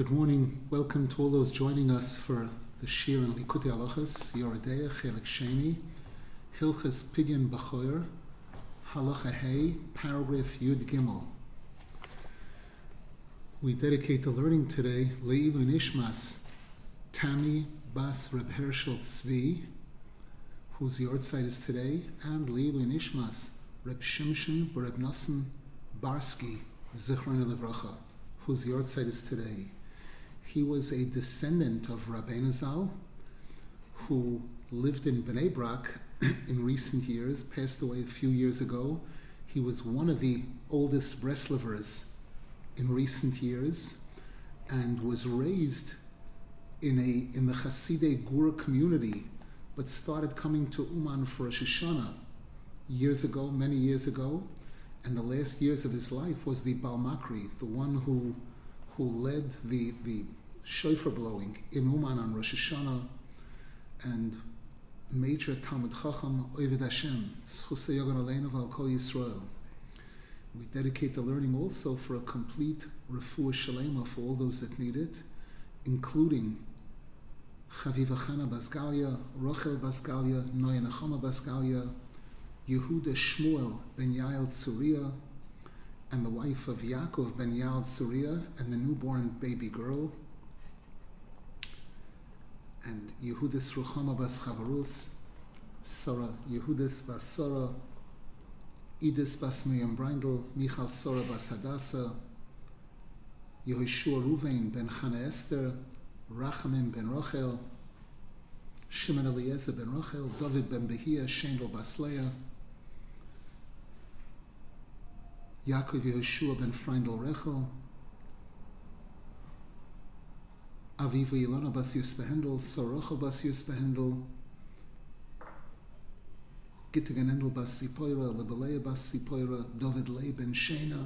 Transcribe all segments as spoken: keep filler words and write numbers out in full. Good morning. Welcome to all those joining us for the Shir and Likutey Halakhos, Yoreh Deah, Chelek Sheini, Hilkhos Pidyon Bechor, Halacha Hei, paragraph Yud Gimel. We dedicate the learning today Leilu Nishmas Tami Bas Reb Hershel Tzvi, whose yard site is today, and Leilu Nishmas Reb Shemshin B'Reb Nasan Barski, Zichron Livracha, whose yard site is today. He was a descendant of Rabbein Nizal, who lived in Bnei Brak in recent years, passed away a few years ago. He was one of the oldest Bresterlers in recent years and was raised in a in the Hasidei Gur community, but started coming to Uman for Rosh Hashanah years ago, many years ago, and the last years of his life was the Balmakri, the one who who led the, the shofar blowing in Uman on Rosh Hashanah, and major Talmud Chacham, Oived Hashem, Zchusei Yogan Aleinu V'al Kol Yisrael. We dedicate the learning also for a complete refuah shalema for all those that need it, including Chaviva Chana Bazgalia, Rochel Bazgalia, Noa Nachama Bazgalia, Yehuda Shmuel Ben Yael Tsuriyah, and the wife of Yaakov Ben Yael Tsuriyah, and the newborn baby girl, and Yehudis Ruchama bas Chavarus, Sora Yehudis bas Sora, Idas bas Miriam Brindel, Michal Sora bas Hadassah, Yehoshua Ruvayn ben Chana Esther, Rachamim ben Rochel, Shimon Eliezer ben Rochel, David ben Behia, Shendel bas Leah, Yaakov Yehoshua ben Freindel Rechel, Aviva Ilona bas Yusuf Behendel, Sora Rochel bas Yusuf Behendel, Gittigan Endel bas Sipoira, Lebeleia bas Sipoira, David Lei ben Shena,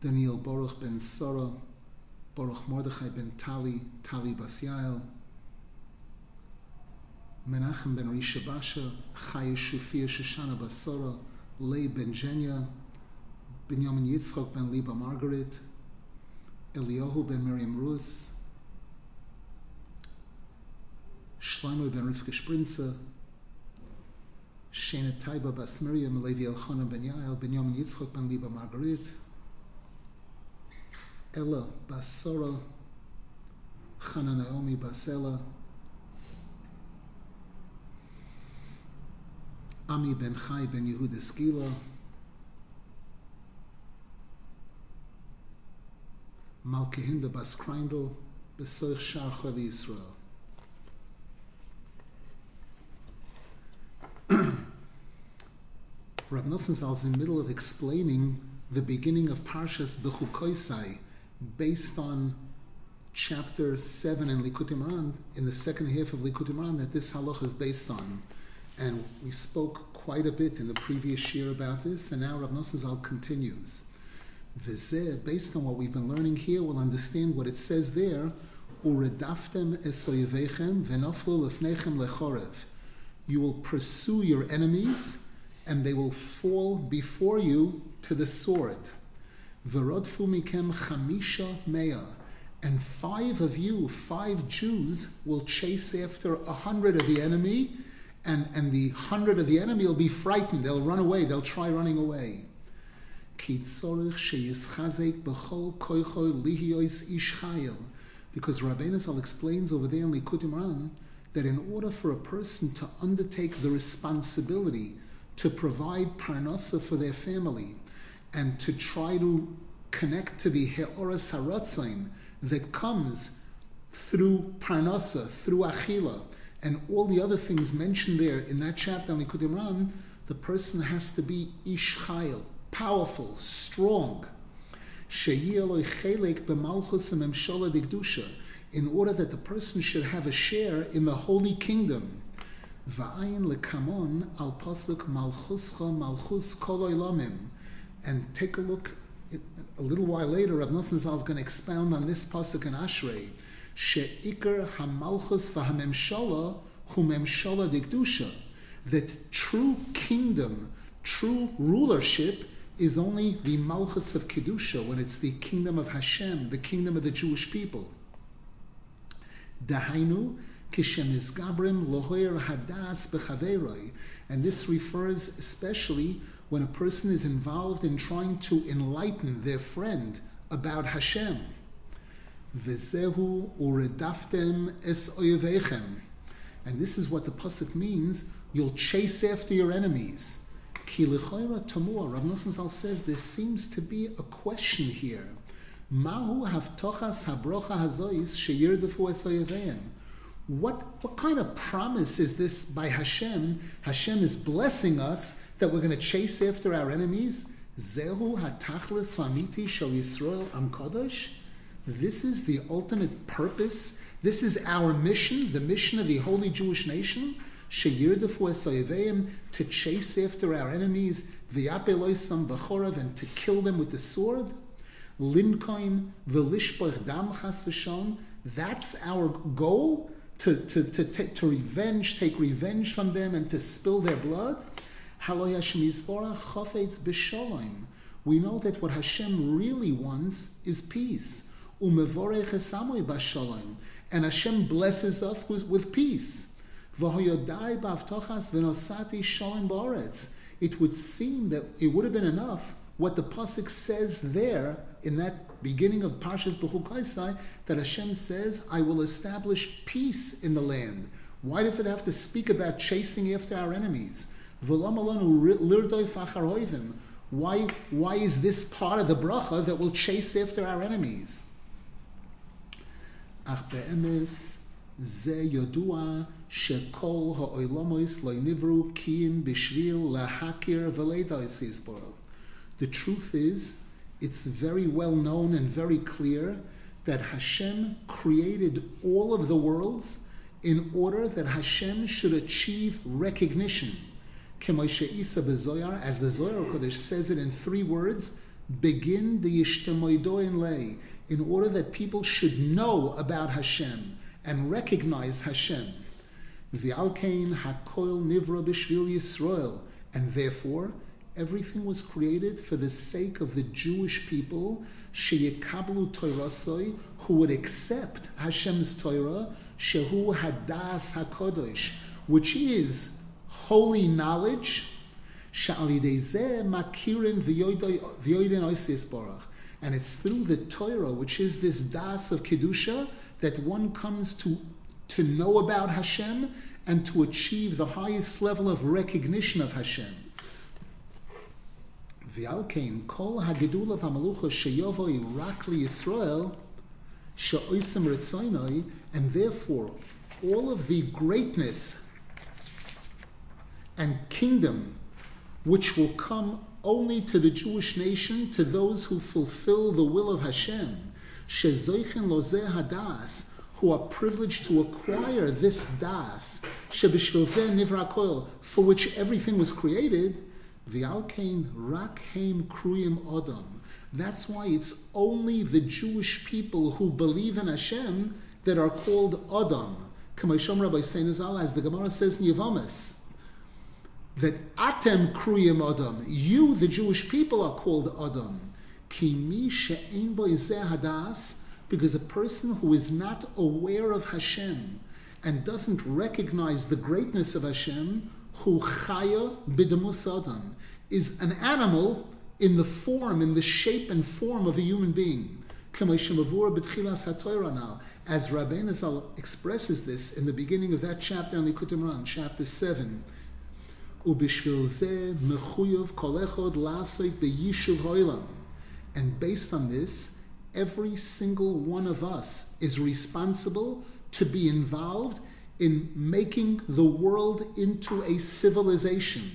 Daniel Baruch ben Sora, Baruch Mordechai ben Tali, Tali bas Yael, Menachem ben Rishabasha, Chaya Shufia Shoshana bas Sora, Lei ben Jenya, Binyamin Yitzchok ben Liba Margaret, Eliyahu ben Miriam Rus, Shlomo ben Rivka Sprinza, Shena Taiba bas Miriam, Levi Elchanan ben Yael, Binyamin Yitzchok ben Liba Margaret, Ella bas Sora, Chana Naomi bas Ella, Ami ben Chai ben Yehudis Gila, Malkehinda bas Kreindel, Besoich Shar Chavi Yisrael. Rav Nosson Zal is in the middle of explaining the beginning of Parshas B'chukoisai, based on chapter seven in Likutei Moharan, in the second half of Likutei Moharan, that this halacha is based on. And we spoke quite a bit in the previous year about this, and now Rav Nosson Zal continues. V'zeh, based on what we've been learning here, we'll understand what it says there. Uredaftem es oyveichem v'noflu lefneichem lechorev. You will pursue your enemies, and they will fall before you to the sword. V'rodfu mikem chamisha meya. And five of you, five Jews, will chase after a hundred of the enemy, and, and the hundred of the enemy will be frightened. They'll run away. They'll try running away. Because Rabbein Nizal explains over there in Likutei Moharan that in order for a person to undertake the responsibility to provide parnasa for their family and to try to connect to the he'oras haratzain that comes through parnasa, through achila, and all the other things mentioned there in that chapter in Likutei Moharan, the person has to be ish chayil, powerful, strong, in order that the person should have a share in the holy kingdom. And take a look, a little while later, Rav Nosson Zal is going to expound on this pasuk in Ashrei, she'ikar ha'malchus v'ha'memshala hu'memshala dikdusha, that true kingdom, true rulership is only the Malchus of Kedusha, when it's the kingdom of Hashem, the kingdom of the Jewish people. Dahainu, kishemizgabrim lohoyer hadas bechaveroi. And this refers especially when a person is involved in trying to enlighten their friend about Hashem. Vezehu uredaftem es oyevechem. And this is what the pasuk means, you'll chase after your enemies. Ki lechoira tamua, Rav Nosson Zal says, there seems to be a question here. Mahu havtochas habrocha hazois sheyirdefu es oyeveim. What what kind of promise is this by Hashem? Hashem is blessing us that we're going to chase after our enemies. Zehu hatachlis famiti shel Yisrael am kodesh. This is the ultimate purpose. This is our mission, the mission of the holy Jewish nation. Sheyirdefu es oyeveim, to chase after our enemies, v'yapeloisam b'chorav, and to kill them with the sword. Linkoim v'lishpoch dam chas v'shon. That's our goal. To, to, to, to, to revenge, take revenge from them and to spill their blood. We know that what Hashem really wants is peace. And Hashem blesses us with, with peace. It would seem that it would have been enough what the pasuk says there in that beginning of Parshas Bechukaisai, that Hashem says, I will establish peace in the land. Why does it have to speak about chasing after our enemies? Why, why is this part of the bracha that will chase after our enemies? The truth is, it's very well known and very clear that Hashem created all of the worlds in order that Hashem should achieve recognition. As the Zohar Kodesh says it in three words, begin the yishtemoidoin lei, in order that people should know about Hashem and recognize Hashem. V'alkein hakoil nivra b'shvil Yisrael, and therefore everything was created for the sake of the Jewish people, sheyekablu toirasoi, who would accept Hashem's Torah, shehu hadas hakodesh, which is holy knowledge, she'alidei zeh makirin v'yoden oisis barach, and it's through the Torah, which is this das of kedusha, that one comes to to know about Hashem and to achieve the highest level of recognition of Hashem. V'alkein kol hagedula v'malucha sheyovoi rak liYisrael she'oisem retzonoi, and therefore all of the greatness and kingdom which will come only to the Jewish nation, to those who fulfill the will of Hashem, she'zoichen lo zeh hadas, who are privileged to acquire this das, she'bishvil zeh nivra kol, for which everything was created. V'alkein rak heim kruyim odom. That's why it's only the Jewish people who believe in Hashem that are called odom. K'mayshom Rabbi Nizal, as the Gemara says in Yevamis, that atem kruyim odom, you, the Jewish people, are called odom. Ki mi she'ein bo zeh hadas, because a person who is not aware of Hashem and doesn't recognize the greatness of Hashem, who chaya b'demus adam, is an animal in the form, in the shape and form of a human being. As Rabbein Nizal expresses this in the beginning of that chapter in Likutei Moharan, chapter seven. And based on this, every single one of us is responsible to be involved in making the world into a civilization.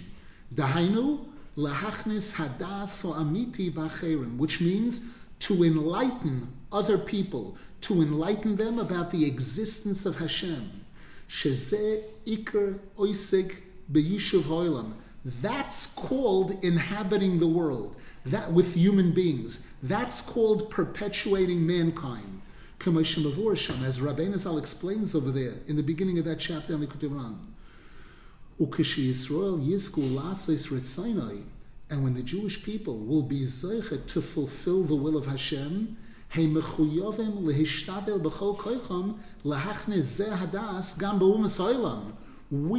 Dahainu, lahachnis hadas amiti b'acherim, which means to enlighten other people, to enlighten them about the existence of Hashem. Shezeh iker oisig b'yishuv ha'olam. That's called inhabiting the world, that with human beings. That's called perpetuating mankind. As Rabbein Nizal explains over there in the beginning of that chapter in Likutei Moharan, And when the Jewish people will be zeicha to fulfill the will of Hashem, we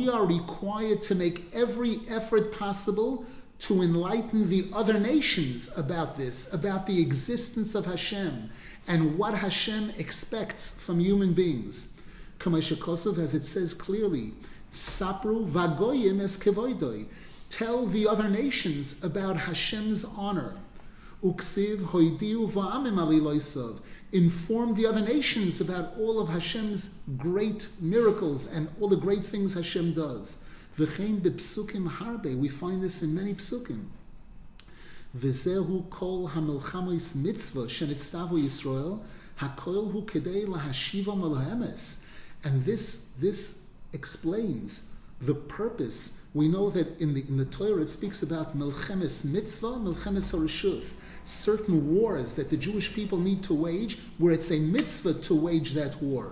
are required to make every effort possible to enlighten the other nations about this, about the existence of Hashem and what Hashem expects from human beings. As it says clearly, tell the other nations about Hashem's honor. Inform the other nations about all of Hashem's great miracles and all the great things Hashem does. We find this in many psukim. V'zehu kol hamelchamos mitzvah shenitztavu Yisrael hakol hu kedei lahashivam al haemes. And this this explains the purpose. We know that in the in the Torah it speaks about melchemes mitzvah, melchemes harishus, certain wars that the Jewish people need to wage, where it's a mitzvah to wage that war.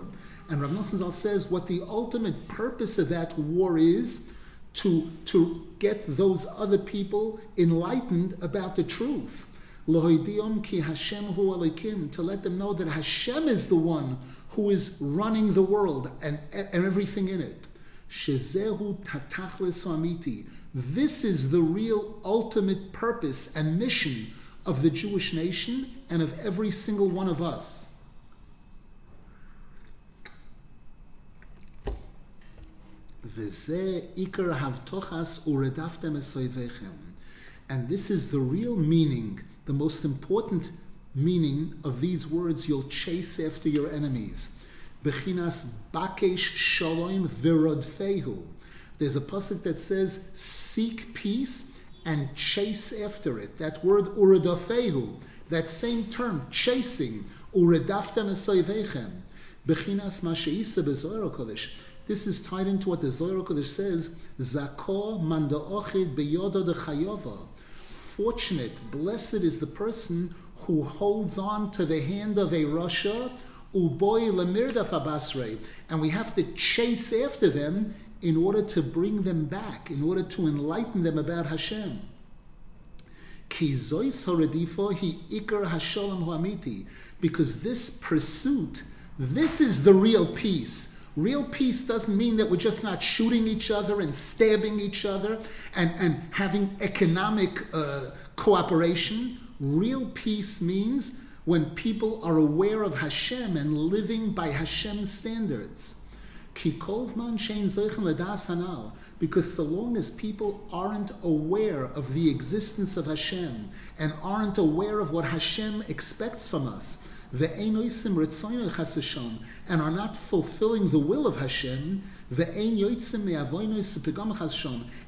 And Rav Nosson Zal says what the ultimate purpose of that war is to, to get those other people enlightened about the truth. Lohoidiyom ki Hashem hu alikim, to let them know that Hashem is the one who is running the world and, and everything in it. Shezehu tatachles hamiti. This is the real ultimate purpose and mission of the Jewish nation and of every single one of us. And this is the real meaning, the most important meaning of these words: you'll chase after your enemies. Bechinas bakesh shalom v'rodfehu. There's a pasuk that says, seek peace and chase after it. That word uredafehu, that same term, chasing, uredaftem esoivechem. Bechinas masha'isa b'Zohar Kodesh. This is tied into what the Zohar Kodesh says, Zako manda'ochid beyoda de chayova. Fortunate, blessed is the person who holds on to the hand of a rasha, uboy lemirda fabasre. And we have to chase after them in order to bring them back, in order to enlighten them about Hashem. Ki zois horedifo hi ikar hasholem huamiti. Because this pursuit, this is the real peace. Real peace doesn't mean that we're just not shooting each other and stabbing each other and, and having economic uh, cooperation. Real peace means when people are aware of Hashem and living by Hashem's standards. Because so long as people aren't aware of the existence of Hashem and aren't aware of what Hashem expects from us, and are not fulfilling the will of Hashem,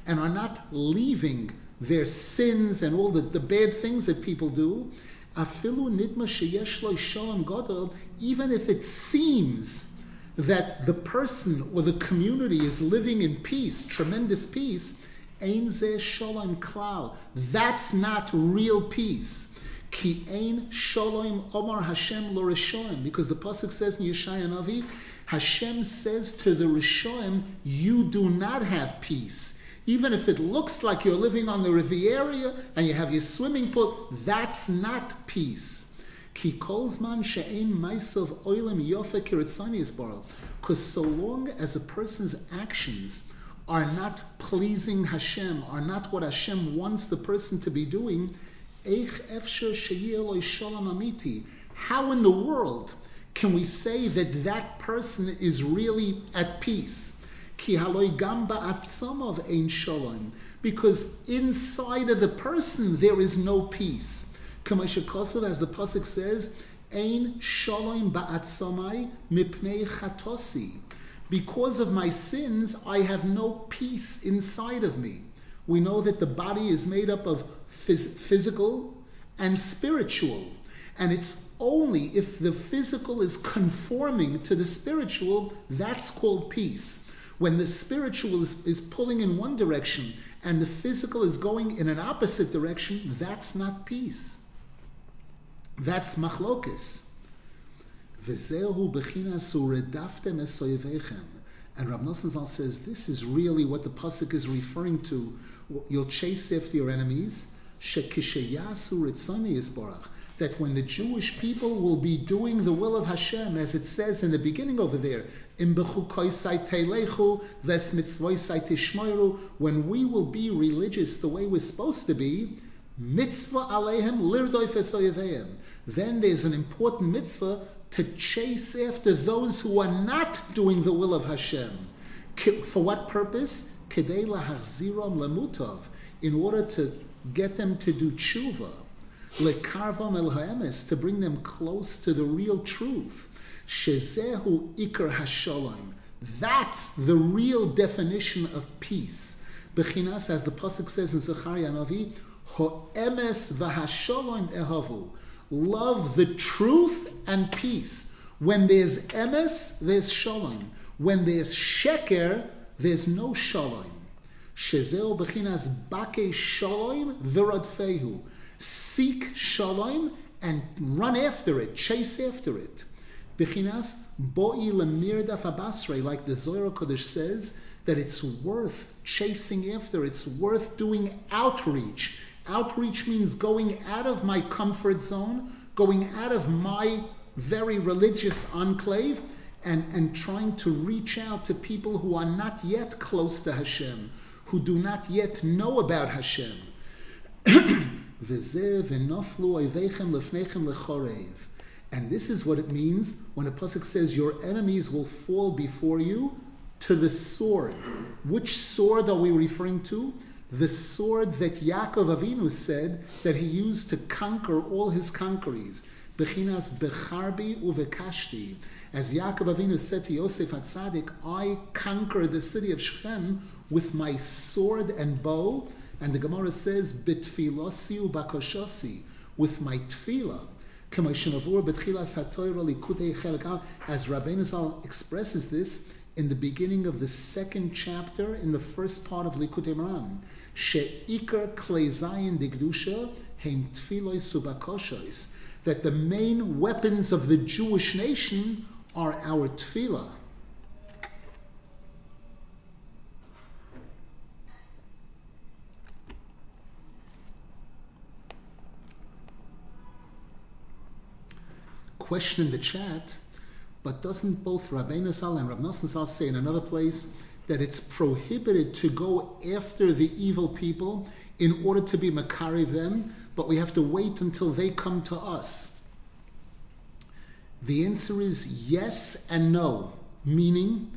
and are not leaving their sins and all the, the bad things that people do, even if it seems that the person or the community is living in peace, tremendous peace, that's not real peace. Ki ein shalom omar Hashem lo Rishonim, because the pasuk says in Yeshaya Navi, Hashem says to the Rishonim, you do not have peace. Even if it looks like you're living on the Riviera and you have your swimming pool, that's not peace. Ki kol zman she'ein ma'asav oilem yofa k'ratzoni yisborach, because so long as a person's actions are not pleasing Hashem, are not what Hashem wants the person to be doing, how in the world can we say that that person is really at peace? Because inside of the person there is no peace. As the pasuk says, Ein shalom ba'atzamai mipnei chatosi. Because of my sins, I have no peace inside of me. We know that the body is made up of phys- physical and spiritual. And it's only if the physical is conforming to the spiritual, that's called peace. When the spiritual is, is pulling in one direction and the physical is going in an opposite direction, that's not peace. That's machlokis. V'zehu b'chinas uredaftem esoivechem. And Rav Nosson Zal says this is really what the pasuk is referring to. You'll chase after your enemies. that when the Jewish people will be doing the will of Hashem, as it says in the beginning over there, when we will be religious the way we're supposed to be, then there's an important mitzvah to chase after those who are not doing the will of Hashem. For what purpose? In order to get them to do tshuva, lekarvam el haemes, to bring them close to the real truth. Shezehu ikar hashalom. That's the real definition of peace. Bechinas, as the pasuk says in Zechariah Navi, hoemes v'hashalom ehavu. Love the truth and peace. When there's emes, there's shalom. When there's sheker, there's no shalom. Shezeo bechinas bake shalom v'rodfehu. Seek shalom and run after it, chase after it. Bechinas boi lemirdaf abasrei, like the Zohar Kodesh says, that it's worth chasing after, it's worth doing outreach. Outreach means going out of my comfort zone, going out of my very religious enclave, and, and trying to reach out to people who are not yet close to Hashem, who do not yet know about Hashem. And this is what it means when a pasuk says, your enemies will fall before you to the sword. Which sword are we referring to? The sword that Yaakov Avinu said that he used to conquer all his conqueries. Bechinas becharbi uvekashti. As Yaakov Avinu said to Yosef HaTzadik, I conquer the city of Shechem with my sword and bow. And the Gemara says, bitfilosi ubakoshosi, with my tefillah. As Rabbein Nizal expresses this in the beginning of the second chapter, in the first part of Likutei Moharan, she'ikar klei zayin dikdusha heim tefiloi subakoshois, that the main weapons of the Jewish nation are our tefillah. Question in the chat, but doesn't both Rabbein Nizal and Rav Nosson Zal say in another place that it's prohibited to go after the evil people in order to be makariv them, but we have to wait until they come to us? The answer is yes and no, meaning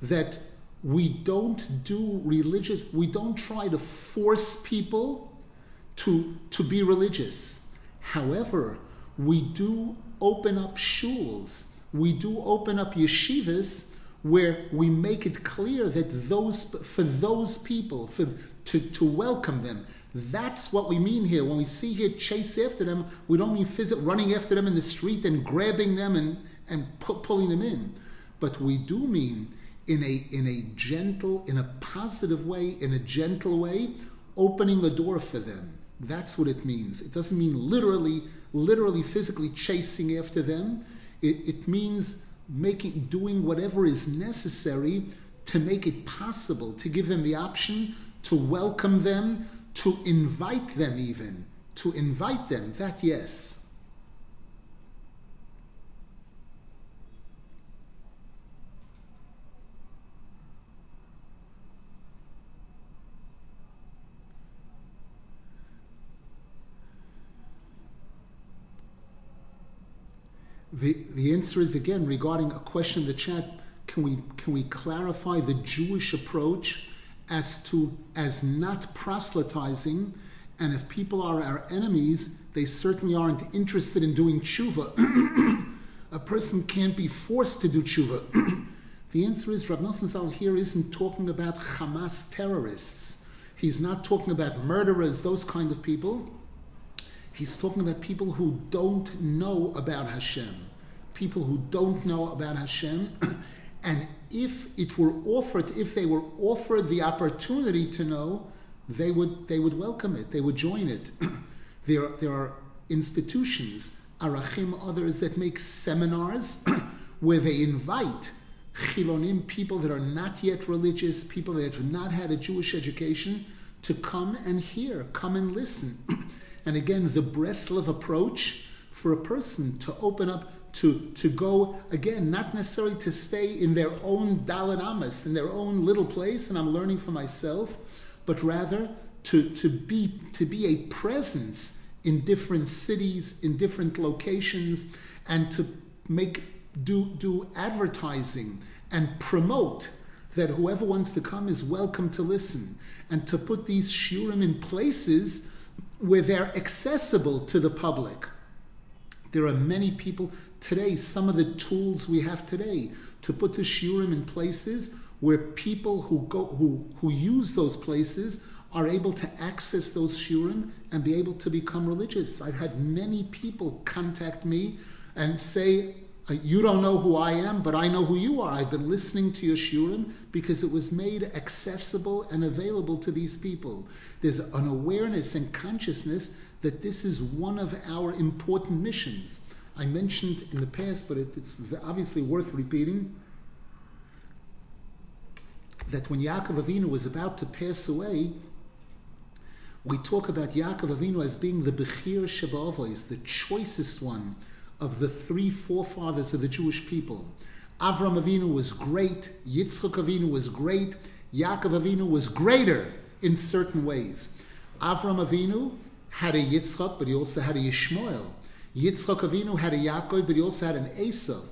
that we don't do religious, we don't try to force people to, to be religious. However, we do open up shuls, we do open up yeshivas, where we make it clear that those for those people, for, to, to welcome them. That's what we mean here. When we see here chase after them, we don't mean physically running after them in the street and grabbing them and, and pu- pulling them in. But we do mean in a, in a gentle, in a positive way, in a gentle way, opening a door for them. That's what it means. It doesn't mean literally, literally physically chasing after them. It, it means making, doing whatever is necessary to make it possible, to give them the option, to welcome them, to invite them even, to invite them, that yes. The, the answer is, again, regarding a question in the chat, can we can we clarify the Jewish approach as to as not proselytizing, and if people are our enemies, they certainly aren't interested in doing tshuva. A person can't be forced to do tshuva. The answer is, Rav Nosson Zal here isn't talking about Hamas terrorists. He's not talking about murderers, those kind of people. He's talking about people who don't know about Hashem. People who don't know about Hashem. And if it were offered, if they were offered the opportunity to know, they would they would welcome it. They would join it. There, there are institutions, arachim, others that make seminars where they invite chilonim, people that are not yet religious, people that have not had a Jewish education, to come and hear, come and listen. And again, the Breslov approach for a person to open up, to, to go, again, not necessarily to stay in their own Dalet Amas, in their own little place, and I'm learning for myself, but rather to, to, be, to be a presence in different cities, in different locations, and to make do, do advertising and promote that whoever wants to come is welcome to listen, and to put these shiurim in places where they're accessible to the public. There are many people today, some of the tools we have today, to put the shiurim in places where people who go who, who use those places are able to access those shiurim and be able to become religious. I've had many people contact me and say, you don't know who I am, but I know who you are. I've been listening to your shiurim because it was made accessible and available to these people. There's an awareness and consciousness that this is one of our important missions. I mentioned in the past, but it's obviously worth repeating, that when Yaakov Avinu was about to pass away, we talk about Yaakov Avinu as being the Bechir Sheba'avos, the choicest one of the three forefathers of the Jewish people. Avram Avinu was great, Yitzchak Avinu was great, Yaakov Avinu was greater in certain ways. Avram Avinu had a Yitzchak, but he also had a Yishmael. Yitzchak Avinu had a Yaakov, but he also had an Esau.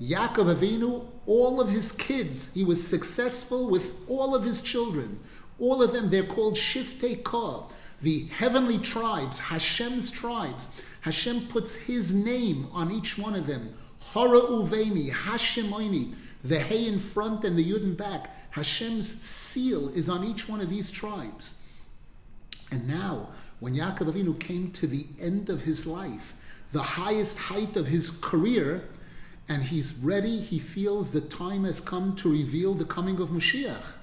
Yaakov Avinu, all of his kids, he was successful with all of his children. All of them, they're called Shiftei Kor, the heavenly tribes, Hashem's tribes. Hashem puts his name on each one of them. Hora Uveini, Hashemoni, the Hay in front and the Yud in back. Hashem's seal is on each one of these tribes. And now, when Yaakov Avinu came to the end of his life, the highest height of his career, and he's ready, he feels the time has come to reveal the coming of Mashiach.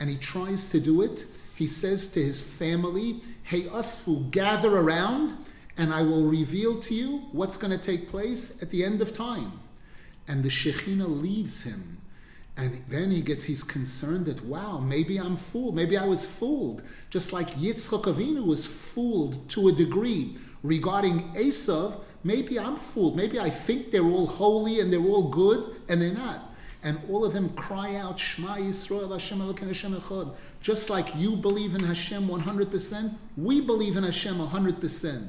And he tries to do it. He says to his family, Hey Asfu, gather around, and I will reveal to you what's going to take place at the end of time. And the Shekhinah leaves him. And then he gets, he's concerned that, wow, maybe I'm fooled. Maybe I was fooled. Just like Yitzchak Avinu was fooled to a degree regarding Esav, maybe I'm fooled. Maybe I think they're all holy and they're all good, and they're not. And all of them cry out, Shema Yisrael, Hashem Elokeinu Hashem Echad. Just like you believe in Hashem one hundred percent, we believe in Hashem one hundred percent.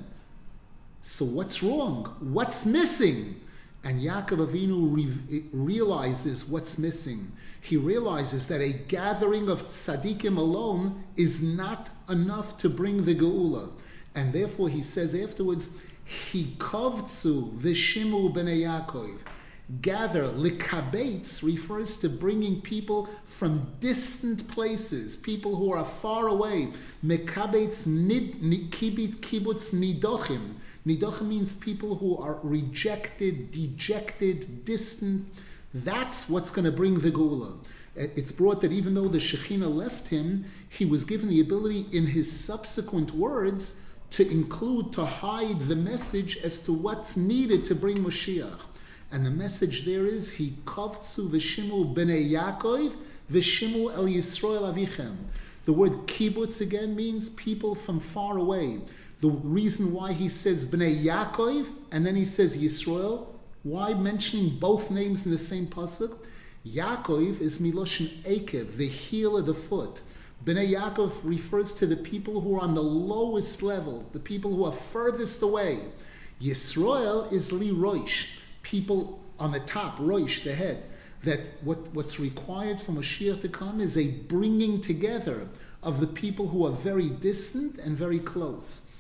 So what's wrong? What's missing? And Yaakov Avinu re- realizes what's missing. He realizes that a gathering of tzaddikim alone is not enough to bring the geula. And therefore he says afterwards, Hikovtsu v'shimu b'nei Yaakov. Gather, likabetz refers to bringing people from distant places, people who are far away. Mekabetz nid, kibitz nidochim. Nidochim means people who are rejected, dejected, distant. That's what's going to bring the Gula. It's brought that even though the Shekhinah left him, he was given the ability in his subsequent words to include, to hide the message as to what's needed to bring Moshiach. And the message there is, He kavtsu v'shimu b'nei Yaakov v'shimu el Yisrael avichem. The word kibbutz again means people from far away. The reason why he says b'nei Yaakov and then he says Yisrael, why mentioning both names in the same pasuk? Yaakov is miloshin akev, the heel of the foot. B'nei Yaakov refers to the people who are on the lowest level, the people who are furthest away. Yisrael is li roish, people on the top, Roish, the head, that what, what's required for Mashiach to come is a bringing together of the people who are very distant and very close.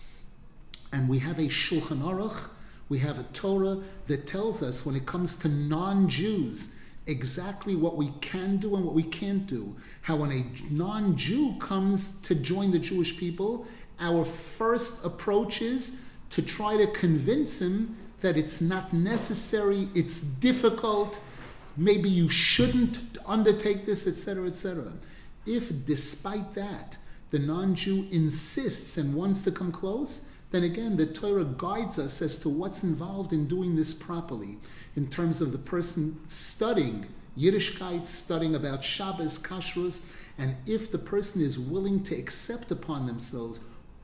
And we have a Shulchan Aruch, we have a Torah that tells us when it comes to non-Jews exactly what we can do and what we can't do. How when a non-Jew comes to join the Jewish people, our first approach is to try to convince him that it's not necessary, it's difficult, maybe you shouldn't undertake this, et cetera, et cetera. If, despite that, the non-Jew insists and wants to come close, then again, the Torah guides us as to what's involved in doing this properly, in terms of the person studying Yiddishkeit, studying about Shabbos, Kashrus, and if the person is willing to accept upon themselves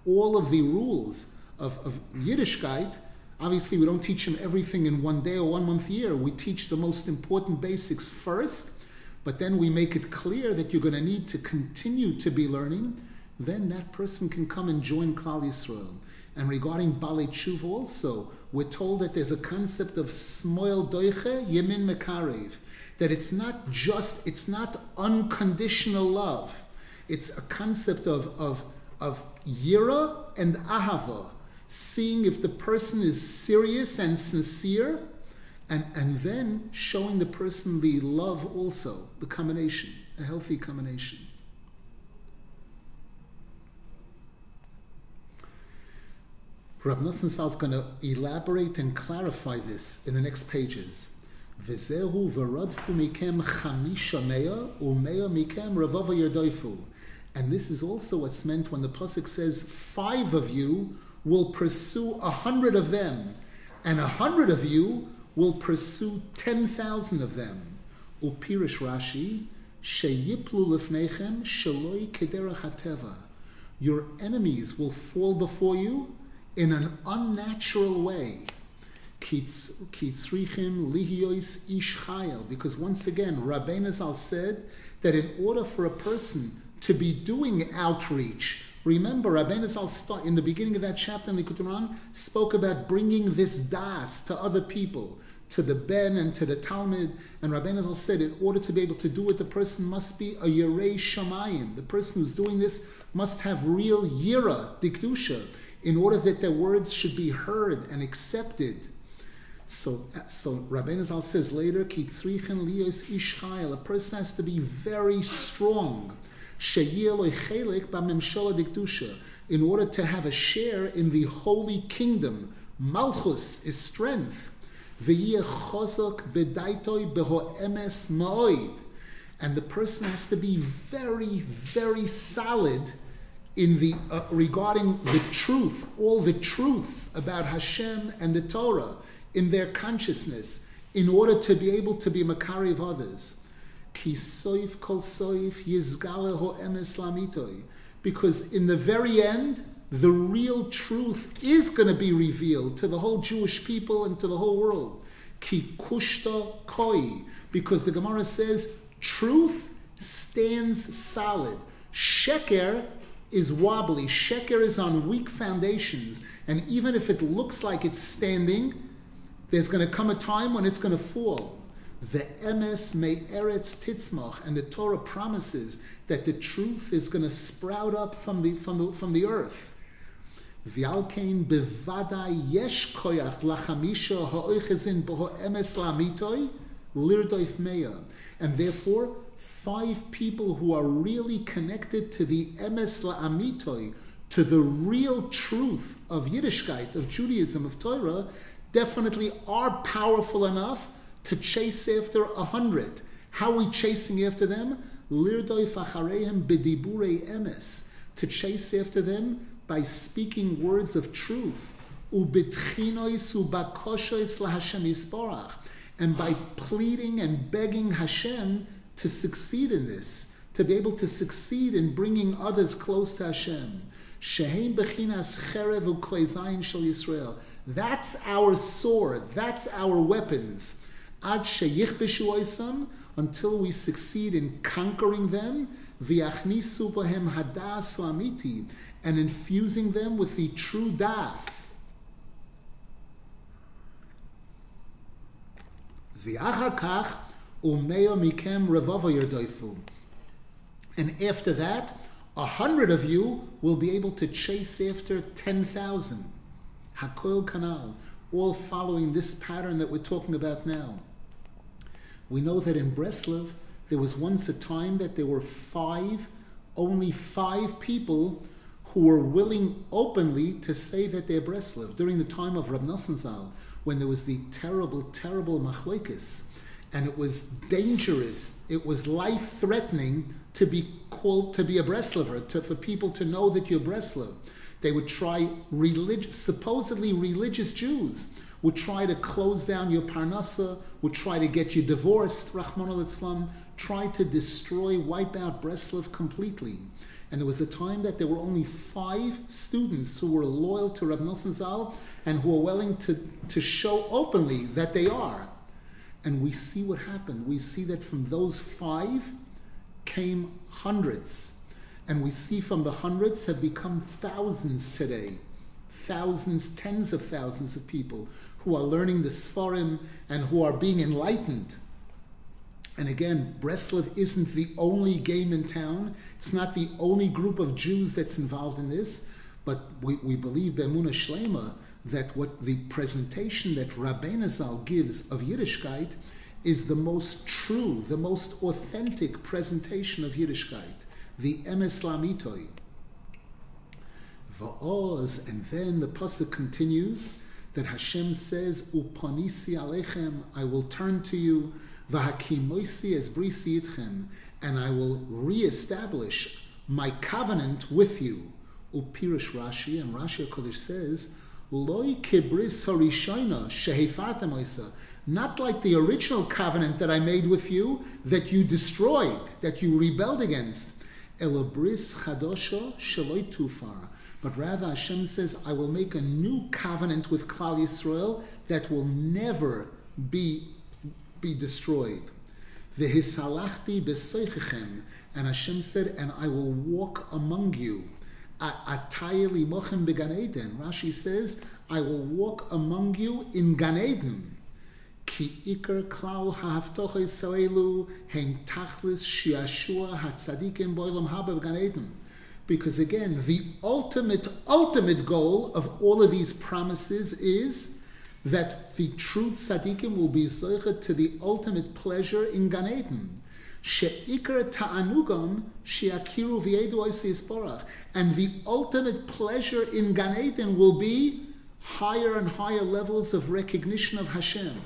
all of the rules of, of Yiddishkeit, obviously we don't teach them everything in one day or one month a year. We teach the most important basics first, but then we make it clear that you're going to need to continue to be learning. Then that person can come and join Klal Yisrael. And regarding Balei Tshuva also, we're told that there's a concept of smoil doiche, yemin mekarev, that it's not just, it's not unconditional love. It's a concept of, of, of yira and ahava, seeing if the person is serious and sincere, and, and then showing the person the love also, the combination, a healthy combination. Rav Nosson Zal is going to elaborate and clarify this in the next pages. V'zehu v'radfu mikem chamisha meya u'meya mikem revava yerdoifu. And this is also what's meant when the pasuk says, five of you will pursue a hundred of them, and a hundred of you will pursue ten thousand of them. U'pirish Rashi, sheyiplu lefnechem sheloi kederach hateva. Your enemies will fall before you in an unnatural way. Because once again, Rabbein Nizal said that in order for a person to be doing outreach, remember Rabbein Nizal in the beginning of that chapter in Likutei Moharan spoke about bringing this das to other people, to the Ben and to the Talmud, and Rabbein Nizal said in order to be able to do it, the person must be a Yerei Shamayim. The person who's doing this must have real Yira, Dikdusha, in order that their words should be heard and accepted. So, so Rabbein Nizal says later, Ki tzrichen liyos ish chayil, a person has to be very strong, sheyeh lo chelek b'memshala dikdusha, in order to have a share in the holy kingdom. Malchus is strength. V'yeh chozok b'daitoi b'ho emes ma'oid, and the person has to be very, very solid in the uh, regarding the truth, all the truths about Hashem and the Torah in their consciousness, in order to be able to be makari of others. Ki soif kol soif yizgale ho emes lamitoy, because in the very end, the real truth is going to be revealed to the whole Jewish people and to the whole world. Ki kushta koi, because the Gemara says truth stands solid. Sheker is wobbly. Sheker is on weak foundations, and even if it looks like it's standing, there's going to come a time when it's going to fall. The emes may eretz titzmach, and the Torah promises that the truth is going to sprout up from the from the from the earth. V'alkein bevadai yesh koyach lachamisha ha'oichezin b'ho emes lamitoy lirdoif meya, and therefore, five people who are really connected to the emes la'amitoi, to the real truth of Yiddishkeit, of Judaism, of Torah, definitely are powerful enough to chase after a hundred. How are we chasing after them? Lirdoi facharehem b'diburei emes, to chase after them by speaking words of truth. Ubitchinois ubakoshois la'Hashem yisborach, and by pleading and begging Hashem to succeed in this, to be able to succeed in bringing others close to Hashem. Shehem bechinas cherev u'klei zayin shel Yisrael. That's our sword. That's our weapons. Ad sheyichbishu oisam, until we succeed in conquering them. V'yachnisu bohem hadas u'amiti, and infusing them with the true das. V'achar kach umeyo mikem revava yerdoifu, and after that, a hundred of you will be able to chase after ten thousand. Hakol kanal, all following this pattern that we're talking about now. We know that in Breslov there was once a time that there were five, only five people who were willing openly to say that they're Breslov during the time of Rav Nosson Zal, when there was the terrible, terrible machlokes. And it was dangerous, it was life-threatening to be called, to be a Breslover, to, for people to know that you're Breslov. They would try relig- supposedly religious Jews would try to close down your parnasa, would try to get you divorced, Rahman al-Islam, tried to destroy, wipe out Breslev completely. And there was a time that there were only five students who were loyal to Rav Nosson Zal and who were willing to, to show openly that they are. And we see what happened. We see that from those five came hundreds. And we see from the hundreds have become thousands today. Thousands, tens of thousands of people who are learning the Sfarim and who are being enlightened. And again, Breslev isn't the only game in town. It's not the only group of Jews that's involved in this. But we, we believe, Be'emuna Shlema, that what the presentation that Rabbein Nizal gives of Yiddishkeit is the most true, the most authentic presentation of Yiddishkeit, the Emes Lamitoi. Va'oz, and then the pasuk continues that Hashem says, "Upanisi alechem, I will turn to you, v'hakimoisi es brisi itchem, and I will reestablish my covenant with you." Upirish Rashi, and Rashi HaKodesh says, "Loi kibris harishayna shehefartem oisa," not like the original covenant that I made with you, that you destroyed, that you rebelled against. Elabris chadosha sheloi tufar. But rather Hashem says, I will make a new covenant with Klal Yisrael that will never be, be destroyed. Vehisalachti b'soichechem. And Hashem said, and I will walk among you. Atayeli mochem b'gan Eden. Rashi says, I will walk among you in Gan Eden. Ki iker klal ha'avtoch Yisraelu hen tachlis shiashua hatzadikim boilam haba b'gan Eden. Because again, the ultimate, ultimate goal of all of these promises is that the true tzaddikim will be zoche to the ultimate pleasure in Gan Eden. She'ikar ta'anugam she'akiru v'yedu oisi yisborach. And the ultimate pleasure in Gan Eden will be higher and higher levels of recognition of Hashem.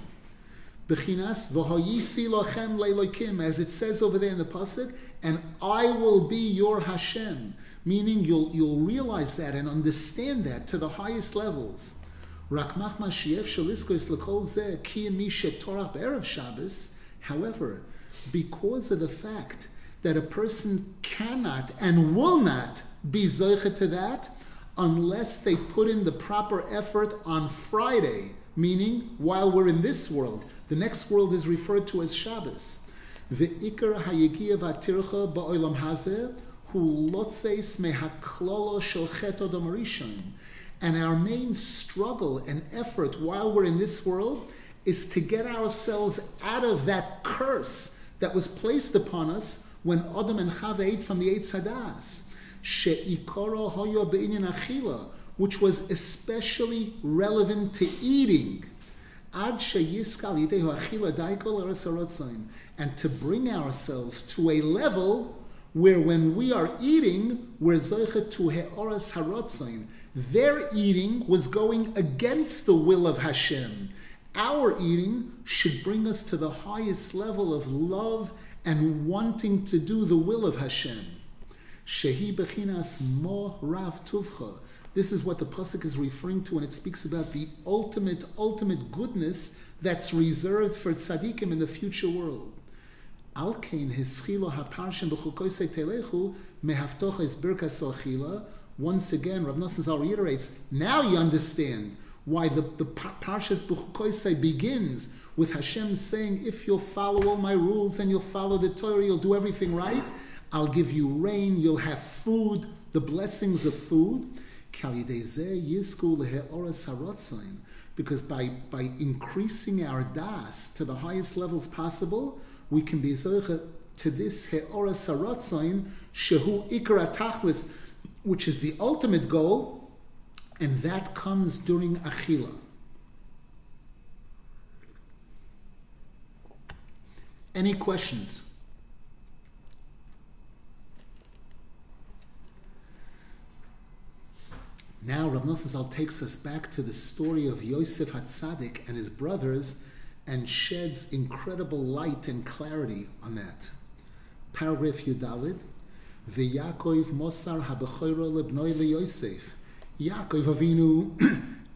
Bechinas v'hoyisi lochem le'lokim, as it says over there in the pasuk, and I will be your Hashem, meaning you'll you'll realize that and understand that to the highest levels. However, because of the fact that a person cannot and will not be zoche to that unless they put in the proper effort on Friday, meaning while we're in this world. The next world is referred to as Shabbos. Ve'ikar hayegiya v'atircha ba'olam hazeh hu lotzeis mehaklolo shel chet adam rishon. And our main struggle and effort while we're in this world is to get ourselves out of that curse that was placed upon us when Adam and Chava ate from the Eitz Hadas. She'ikoro hoyo be'inyan achila, which was especially relevant to eating. And to bring ourselves to a level where when we are eating, we're zoche to he'oras haratzain. Their eating was going against the will of Hashem. Our eating should bring us to the highest level of love and wanting to do the will of Hashem. Shehi bechinas mo rav tuvcha. This is what the pasuk is referring to when it speaks about the ultimate, ultimate goodness that's reserved for tzaddikim in the future world. Alkein hischilo haparshim b'chukoisei telechu mehaftoches birkas ochila. Once again, Rav Nosson Zal reiterates, now you understand why the, the parshas b'chukoisei begins with Hashem saying, if you'll follow all my rules and you'll follow the Torah, you'll do everything right, I'll give you rain, you'll have food, the blessings of food. Because by, by increasing our das to the highest levels possible, we can be zoche to this he'oras haratzain shehu ikra tachlis, which is the ultimate goal, and that comes during achila. Any questions? Now Rav Nosson Zal takes us back to the story of Yosef HaTzadik and his brothers and sheds incredible light and clarity on that. Paragraph Yudalid, V'Yakov Mosar HaBechorah Lebnoi LeYosef. Yaakov Avinu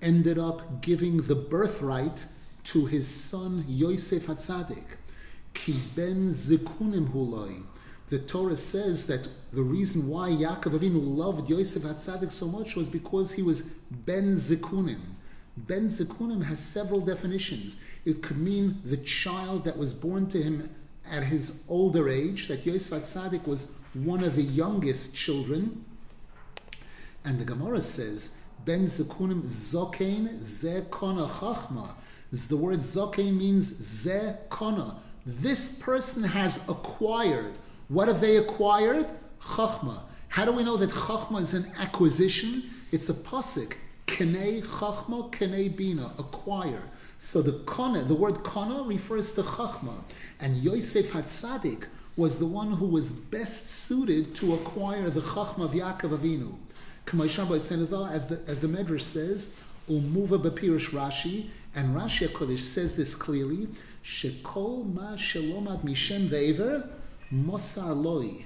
ended up giving the birthright to his son Yosef HaTzadik. Ki ben zikunim huloi. The Torah says that the reason why Yaakov Avinu loved Yosef HaTzadik so much was because he was ben zikunim. Ben zikunim has several definitions. It could mean the child that was born to him at his older age, that Yosef HaTzadik was one of the youngest children. And the Gemara says, ben zikunim zokein ze kona chachma. The word zokein means ze kona. This person has acquired. What have they acquired? Chachma. How do we know that chachma is an acquisition? It's a pasuk. Kenei chachma, kenei bina. Acquire. So the kana, the word kana refers to chachma. And Yosef HaTzadik was the one who was best suited to acquire the chachma of Yaakov Avinu. As the, as the Medrash says, Umuva b'pirush Rashi, and Rashi HaKodesh says this clearly, Shekol ma shelomad mishem ve'ever mosar loi.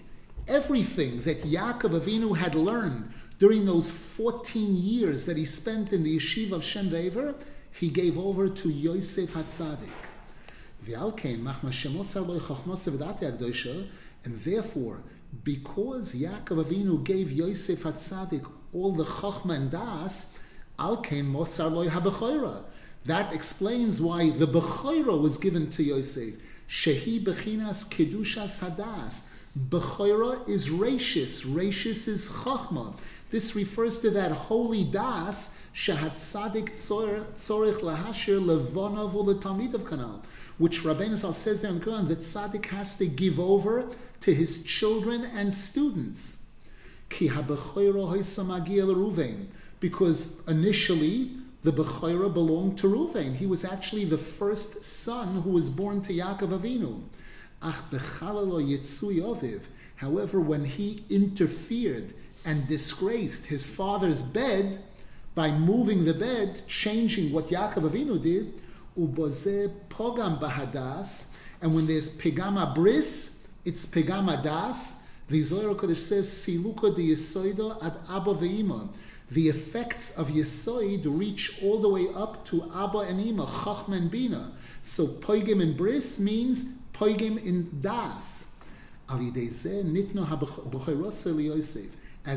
Everything that Yaakov Avinu had learned during those fourteen years that he spent in the yeshiva of Shem Ve'ever, he gave over to Yosef HaTzadik. V'alkein machma shemosar loi chachmoseh v'datei ha'kdosha, and therefore, because Yaakov Avinu gave Yosef HaTzadik all the chachma and das, alkein mosar loi ha'bechoira. That explains why the Bechoira was given to Yosef. Shehi Bechinas Kedushas Hadas. Bechoira is Rashis. Rashis is Chachma. This refers to that holy Das, Shehat Tzadik Tzorich Lahashir Levonav Uletamid of Kanal, which Rabbein Nizal says there in the Quran, that Tzadik has to give over to his children and students. Ki HaBechoira Hoysamagia L'Ruvain. Because initially, the Bechoira belonged to Ruvain. He was actually the first son who was born to Yaakov Avinu. Ach bechalelo yitzui oviv. However, when he interfered and disgraced his father's bed by moving the bed, changing what Yaakov Avinu did, ubozeh pogam bahadas. And when there's pegama bris, it's pegama das. The Zohar Kodesh says siluko de yisoido ad abo ve'ima. The effects of Yesoid reach all the way up to Abba and Ima, Chachma and Bina. So Poigim in Bris means Poigim in Das. As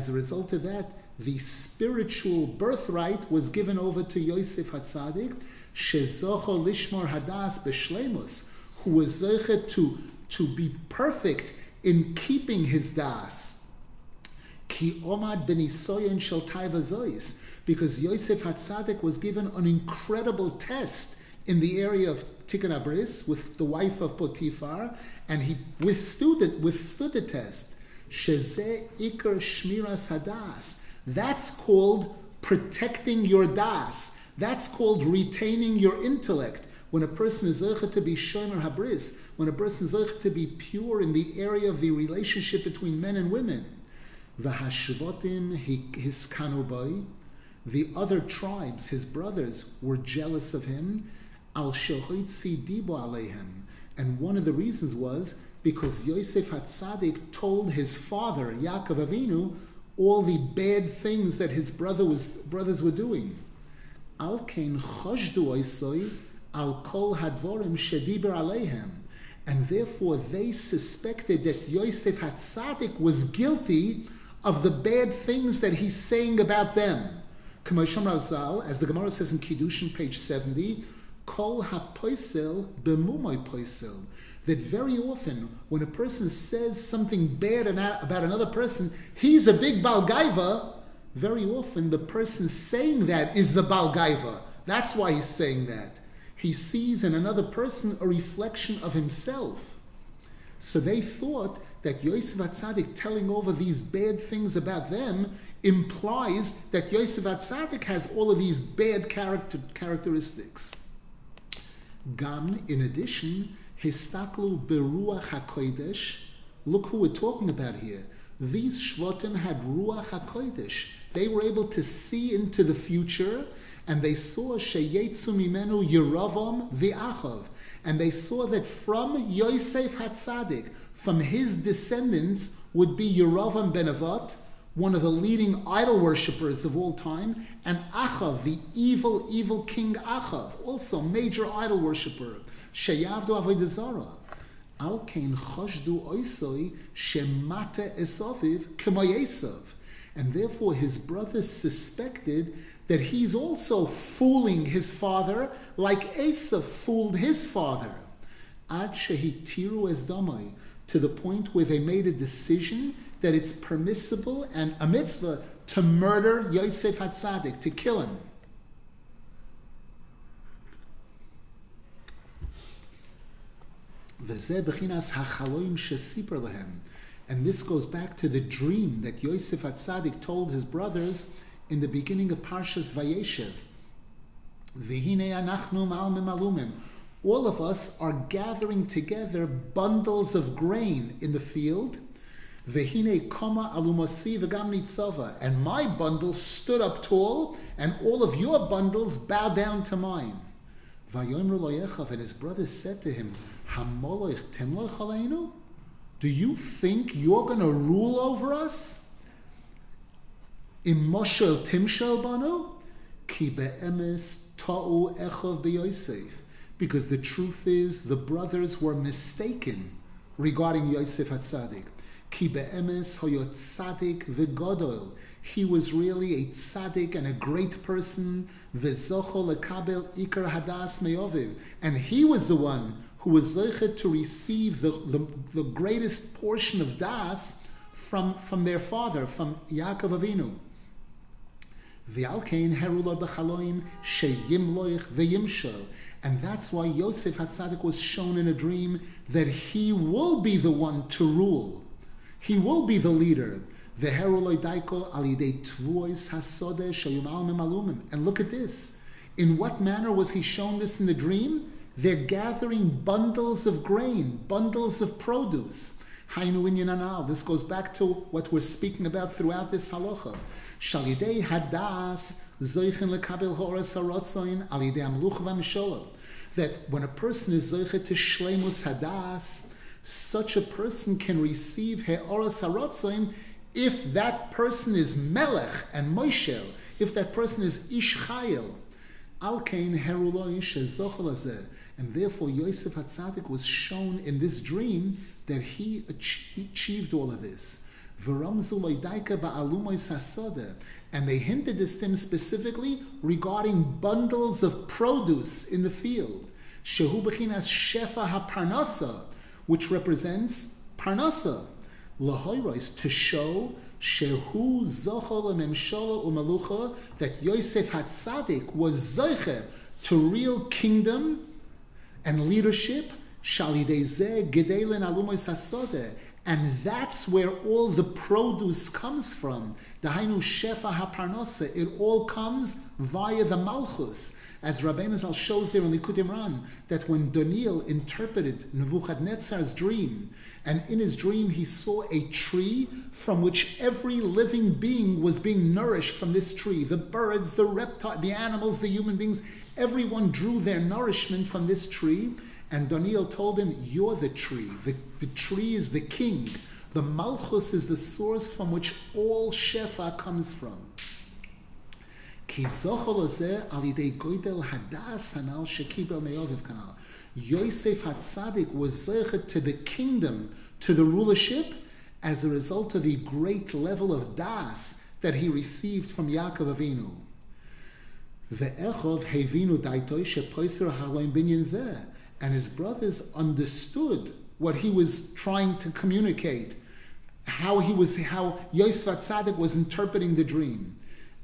a result of that, the spiritual birthright was given over to Yosef HaTzadik, Shezocho Lishmor Hadas B'Shleimus, who was Zoche to, to be perfect in keeping his Das. Ki omad benisoyen shel taiva zois, because Yosef HaTzadik was given an incredible test in the area of Tikkun HaBris with the wife of Potiphar, and he withstood it, withstood the test. Shezeh iker shmiras hadas. That's called protecting your das. That's called retaining your intellect. When a person is zocheh to be shomer habris, when a person is zocheh to be pure in the area of the relationship between men and women. The other tribes, his brothers, were jealous of him. And one of the reasons was because Yosef HaTzadik told his father, Yaakov Avinu, all the bad things that his brother was, brothers were doing. And therefore they suspected that Yosef HaTzadik was guilty of the bad things that he's saying about them. As the Gemara says in Kiddushin, page seventy, Kol ha-poisel b'mumoi poisel. That very often, when a person says something bad about another person, he's a big balgaiva, very often the person saying that is the balgaiva. That's why he's saying that. He sees in another person a reflection of himself. So they thought that Yosef HaTzadik telling over these bad things about them implies that Yosef HaTzadik has all of these bad character characteristics. Gam, in addition, histaklu beruach hakodesh. Look who we're talking about here. These shvatim had ruach hakodesh. They were able to see into the future, and they saw sheyetzu mimenu Yeravam v'achav, and they saw that from Yosef HaTzadik, from his descendants, would be Yeravam ben Avat, one of the leading idol worshippers of all time, and Achav, the evil, evil king Achav, also major idol worshipper, Sheyavdu Avodah Zara. Al Kain Choshdu Oisoi Shemate Esaviv Kemo Esav. And therefore his brothers suspected that he's also fooling his father like Esav fooled his father. Ad Shehitiru Esdamai, to the point where they made a decision that it's permissible and a mitzvah to murder Yosef HaTzadik, to kill him. And this goes back to the dream that Yosef HaTzadik told his brothers in the beginning of Parshas Vayeshev. All of us are gathering together bundles of grain in the field. And my bundle stood up tall, and all of your bundles bowed down to mine. And his brothers said to him, do you think you're going to rule over us? Because the truth is, the brothers were mistaken regarding Yosef HaTzadik. He was really a tzaddik and a great person, and he was the one who was zeichet to receive the, the, the greatest portion of das from, from their father, from Yaakov Avinu. And that's why Yosef HaTzadik was shown in a dream that he will be the one to rule. He will be the leader. And look at this. In what manner was he shown this in the dream? They're gathering bundles of grain, bundles of produce. This goes back to what we're speaking about throughout this halacha. That when a person is zoichet to shleimus hadas, such a person can receive he'oras haratzoin if that person is melech and moshel, if that person is ish chayil. Al kain heruloi shezochel hazeh. And therefore Yosef HaTzadik was shown in this dream that he achieved all of this. And they hinted this to him specifically regarding bundles of produce in the field, which represents parnasa, to show that Yosef HaTzadik was zoiche to real kingdom and leadership, and that's where all the produce comes from. It all comes via the Malchus, as Rabbein Nizal shows there in Likutei Moharan, that when Daniel interpreted Nebuchadnezzar's dream, and in his dream he saw a tree from which every living being was being nourished from this tree. The birds, the reptiles, the animals, the human beings, everyone drew their nourishment from this tree. And Daniel told him, you're the tree. The, the tree is the king. The Malchus is the source from which all Shefa comes from. Yosef HaTzadik was zeichet to the kingdom, to the rulership, as a result of the great level of das that he received from Yaakov Avinu. Ve'echov hevinu daitoi shepoiser ha'loim binyan zeh. And his brothers understood what he was trying to communicate, how he was, how Yosef HaTzadik was interpreting the dream.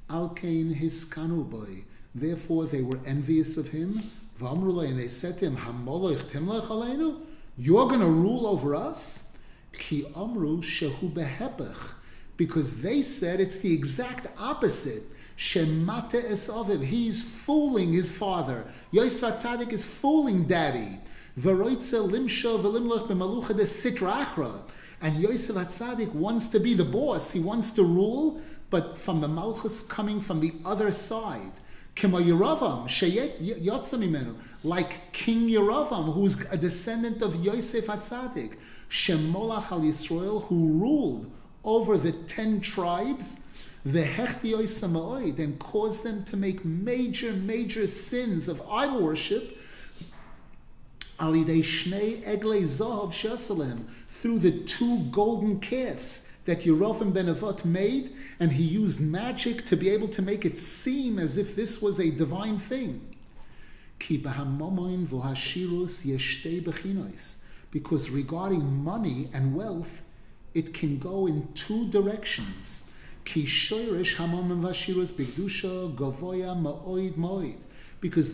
Al kain hiskanu boi. Therefore they were envious of him. V'amru, and they said to him, Hamolech timlech aleinu? You're going to rule over us? Ki amru shehu behepech. Because they said it's the exact opposite. Shemate esaviv. He's fooling his father. Yosef HaTzadik is fooling daddy. Veroitze limsho v'limloch b'malucha de sitra achra. And Yosef HaTzadik wants to be the boss. He wants to rule, but from the malchus coming from the other side. Kemo Yeravam sheyet yotza mimenu. Like King Yeravam, who's a descendant of Yosef HaTzadik. Shemolach al Yisrael, who ruled over the ten tribes, and caused them to make major, major sins of idol worship through the two golden calves that Yerovam ben Nevat made, and he used magic to be able to make it seem as if this was a divine thing. Because regarding money and wealth, it can go in two directions. Because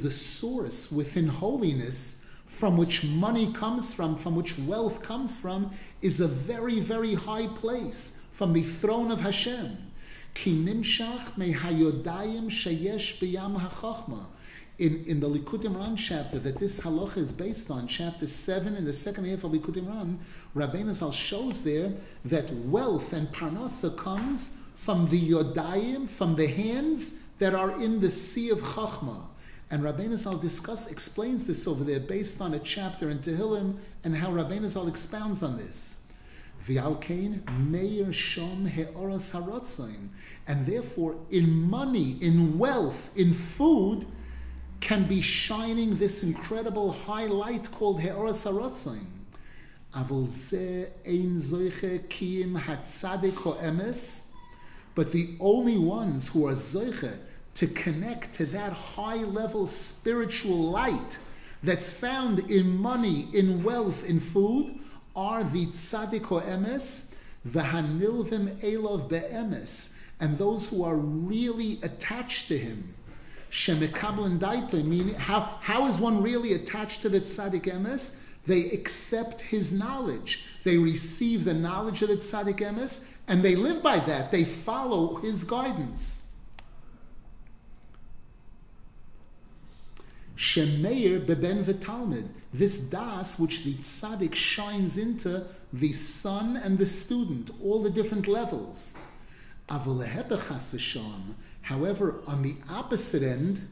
the source within holiness from which money comes from, from which wealth comes from, is a very, very high place, from the throne of Hashem. In, in the Likutei Moharan chapter that this halacha is based on, chapter seven, in the second half of Likutei Moharan, Rabbein Nizal shows there that wealth and parnasa comes from the yodayim, from the hands that are in the sea of Chachma. And Rabbein Nizal discuss, explains this over there based on a chapter in Tehillim and how Rabbein Nizal expounds on this. And therefore, in money, in wealth, in food, can be shining this incredible high light called He'oras HaRatzaim. But the only ones who are Zoiche to connect to that high-level spiritual light that's found in money, in wealth, in food, are the tzaddik ho'emes, v'hanilvim elov be'emes, and those who are really attached to him. Shemekablen daito, meaning, how, how is one really attached to the tzaddik emes? They accept his knowledge. They receive the knowledge of the tzaddik emes, and they live by that. They follow his guidance. Shemeir beben v'talmid, this das which the tzaddik shines into the son and the student, all the different levels. However, on the opposite end,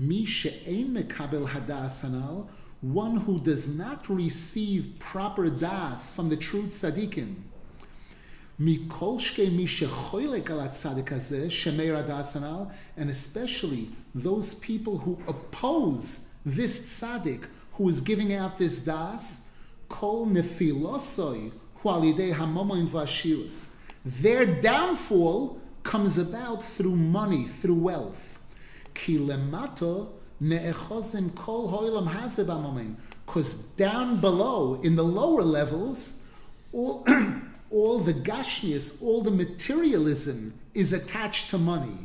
mi she'ein mekabel hadas hanal, one who does not receive proper das from the true tzaddikim. And especially those people who oppose this tzaddik who is giving out this das, their downfall comes about through money, through wealth. Because down below, in the lower levels, all all the gashmius, all the materialism is attached to money.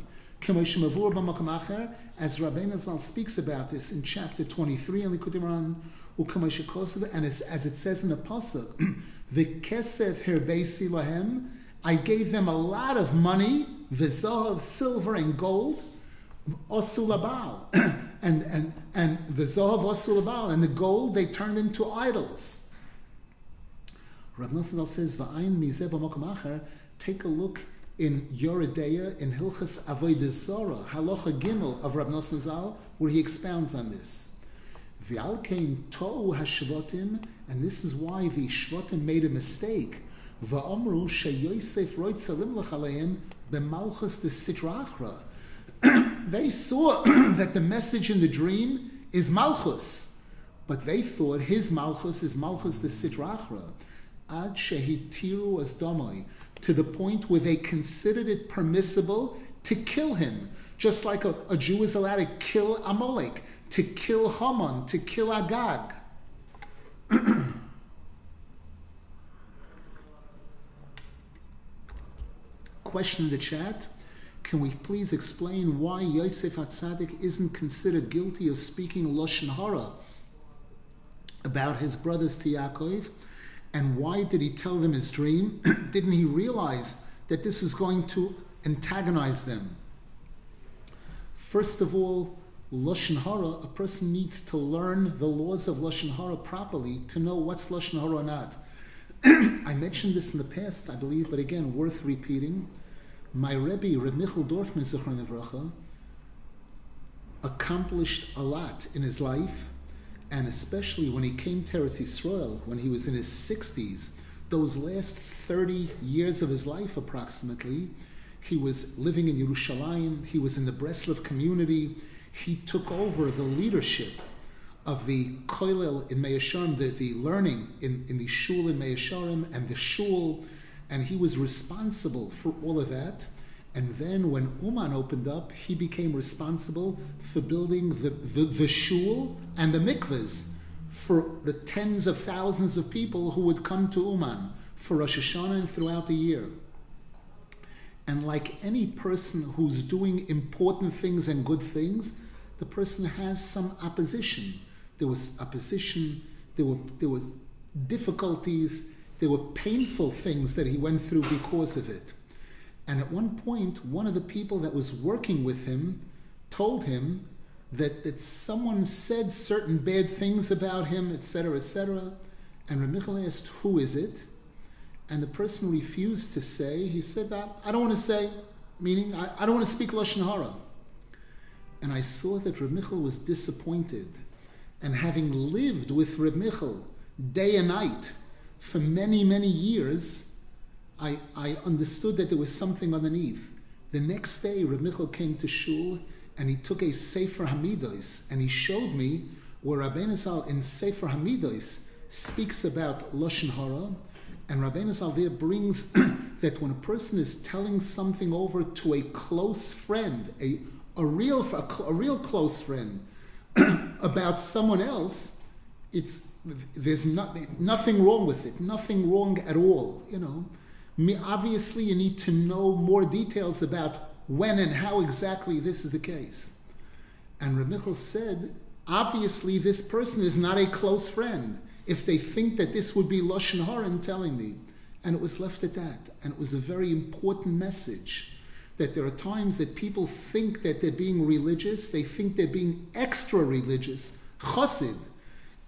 As Rabbein Nizal speaks about this in chapter twenty-three in Likutei Moharan, and as, as it says in the pasuk, the kesef herbeisi lahem, I gave them a lot of money, v'zohav, silver and gold, osulabal, and and and the zohav osulabal, and the gold they turned into idols. Rav Nosson Zal says, "Va'ayin mizeh b'makom acher." Take a look in Yoreh Deah in Hilkhos Avodah Zarah Halacha Gimel of Rav Nosson Zal, where he expounds on this. V'al kein tohu hashvatim, and this is why the shvatim made a mistake. Va'amru sheYosef roitza limlach aleim b'malchus the sitra achra. They saw that the message in the dream is malchus, but they thought his malchus is malchus the sitra achra. Ad shehitiru as domai, to the point where they considered it permissible to kill him, just like a, a Jew is allowed to kill Amalek, to kill Haman, to kill Agag. Question in the chat: can we please explain why Yosef HaTzadik isn't considered guilty of speaking Lashon Hara about his brothers to Yaakov? And why did he tell them his dream? Didn't he realize that this was going to antagonize them? First of all, Lashon Hara, a person needs to learn the laws of Lashon Hara properly to know what's Lashon Hara or not. I mentioned this in the past, I believe, but again, worth repeating. My Rebbe, Reb Michal Dorfman, Zichron Livracha, accomplished a lot in his life, and especially when he came to Eretz Yisrael, when he was in his sixties, Those last thirty years of his life, approximately, he was living in Yerushalayim. He was in the Breslov community. He took over the leadership of the koilel in Mei Yesharim, the, the learning in, in the shul in Mei Yesharim and the shul, and he was responsible for all of that. And then when Uman opened up, he became responsible for building the, the, the shul and the mikvahs for the tens of thousands of people who would come to Uman for Rosh Hashanah and throughout the year. And like any person who's doing important things and good things, the person has some opposition. There was opposition, there were there was difficulties, there were painful things that he went through because of it. And at one point, one of the people that was working with him told him that, that someone said certain bad things about him, et cetera, et cetera. And Reb Michal asked, who is it? And the person refused to say. He said, I don't want to say, meaning I, I don't want to speak Lashon Hara. And I saw that Reb Michal was disappointed. And having lived with Reb Michal day and night for many, many years, I, I understood that there was something underneath. The next day, Reb Michal came to shul, and he took a Sefer Hamidos, and he showed me where Rabbein Nizal in Sefer Hamidos speaks about Lashon Hara, and Rabbein Nizal there brings that when a person is telling something over to a close friend, a a real a, a real close friend, about someone else, it's there's not, nothing wrong with it, nothing wrong at all. You know, me, obviously you need to know more details about when and how exactly this is the case. And Reb Michal said, obviously this person is not a close friend if they think that this would be Lashon Hara telling me. And it was left at that. And it was a very important message that there are times that people think that they're being religious, they think they're being extra religious, chassid.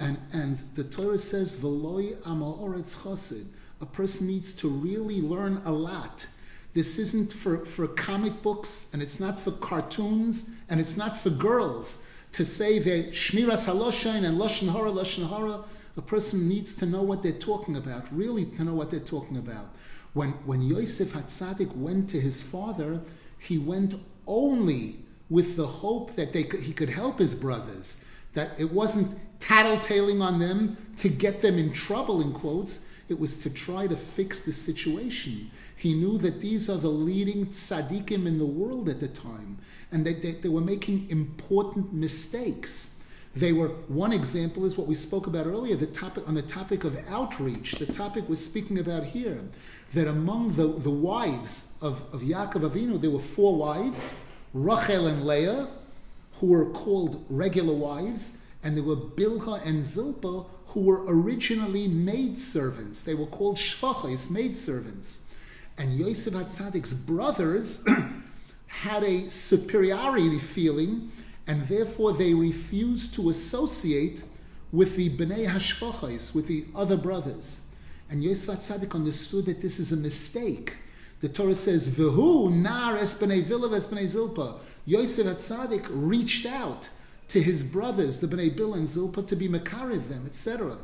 And, and the Torah says, V'loi ama'oretz chassid. A person needs to really learn a lot. This isn't for, for comic books, and it's not for cartoons, and it's not for girls to say that Shmiras HaLoshen and Lashon Hara, Lashon Hara. A person needs to know what they're talking about, really to know what they're talking about. When, when Yosef HaTzadik went to his father, he went only with the hope that they could, he could help his brothers, that it wasn't tattletaling on them to get them in trouble, in quotes. It was to try to fix the situation. He knew that these are the leading tzaddikim in the world at the time, and that they, they, they were making important mistakes. They were, one example is what we spoke about earlier, the topic on the topic of outreach, the topic we're speaking about here, that among the, the wives of, of Yaakov Avinu, there were four wives, Rochel and Leah, who were called regular wives, and there were Bilhah and Zilpah, who were originally maidservants. They were called shvachos, maidservants. And Yosef HaTzadik's brothers had a superiority feeling, and therefore they refused to associate with the Bnei HaShvachos, with the other brothers. And Yosef HaTzadik understood that this is a mistake. The Torah says, V'hu nar es b'nei Bilha v'es b'nei Zilpah. Yosef HaTzadik reached out to his brothers, the Bnei Bilha and Zilpah, to be makarev them, et cetera.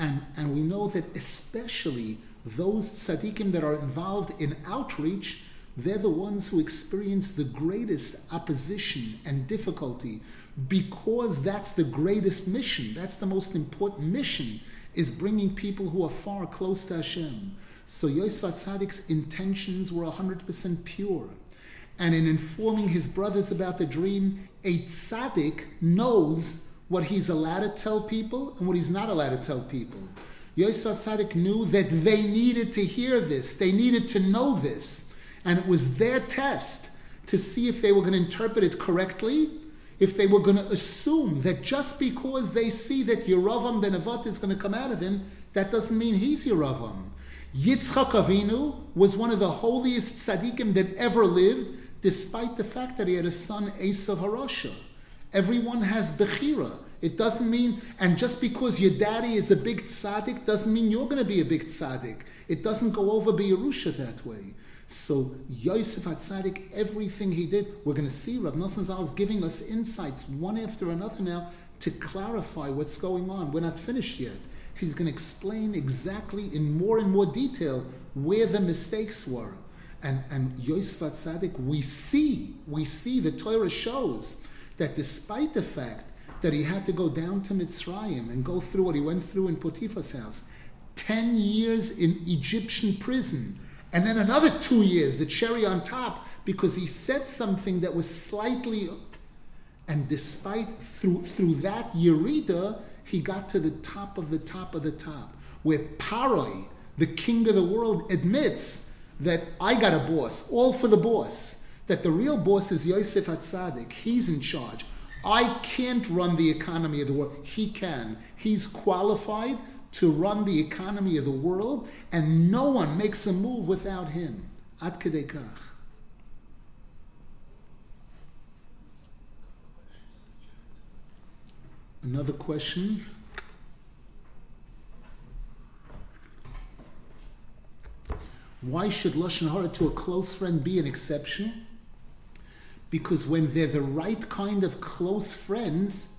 And, and we know that especially those tzaddikim that are involved in outreach, they're the ones who experience the greatest opposition and difficulty, because that's the greatest mission. That's the most important mission, is bringing people who are far close to Hashem. So Yosef HaTzadik's intentions were one hundred percent pure. And in informing his brothers about the dream, a tzaddik knows what he's allowed to tell people and what he's not allowed to tell people. Yosef HaTzadik knew that they needed to hear this. They needed to know this. And it was their test to see if they were going to interpret it correctly, if they were going to assume that just because they see that Yeravam ben Nevat is going to come out of him, that doesn't mean he's Yeravam. Yitzchak Avinu was one of the holiest tzaddikim that ever lived, despite the fact that he had a son, Esav HaRasha. Everyone has Bechira. It doesn't mean, and just because your daddy is a big tzaddik doesn't mean you're going to be a big tzaddik. It doesn't go over B'Yerusha that way. So Yosef HaTzadik, everything he did, we're going to see Rav Nosson Zal is giving us insights one after another now to clarify what's going on. We're not finished yet. he's going to explain exactly in more and more detail where the mistakes were. And, and Yosef HaTzadik, we see, we see the Torah shows that despite the fact that he had to go down to Mitzrayim and go through what he went through in Potiphar's house, ten years in Egyptian prison, and then another two years, the cherry on top, because he said something that was slightly, and despite, through, through that Yerida, he got to the top of the top of the top, where Paroi, the king of the world, admits that I got a boss, all for the boss, that the real boss is Yosef HaTzadik, he's in charge. I can't run the economy of the world, he can. He's qualified to run the economy of the world, and no one makes a move without him. Ad kedei kach. Another question? Why should Lashon Hara to a close friend be an exception? Because when they're the right kind of close friends,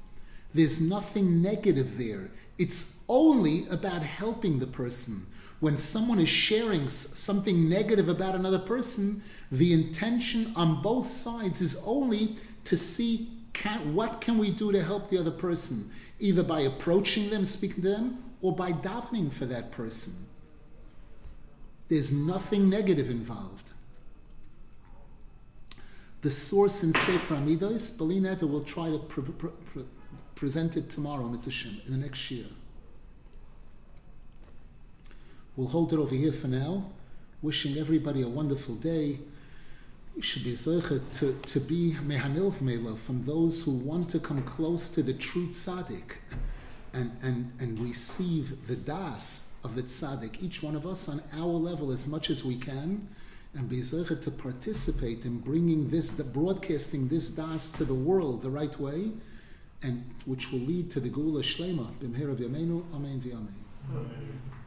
there's nothing negative there. It's only about helping the person. When someone is sharing something negative about another person, the intention on both sides is only to see can, what can we do to help the other person, either by approaching them, speaking to them, or by davening for that person. There's nothing negative involved. The source in Sefer Amidos, Belinetta will try to pr- pr- pr- present it tomorrow, Mitzvah Hashem, in the next year. We'll hold it over here for now. Wishing everybody a wonderful day. We should be zoche to, to be mehanil v'meila from those who want to come close to the true tzaddik and, and, and receive the das of the tzaddik, each one of us on our level as much as we can, and be zoche to participate in bringing this, the broadcasting this das to the world the right way, and which will lead to the Geula Shlema. B'mheira b'yameinu, amen v'yamein. Amen.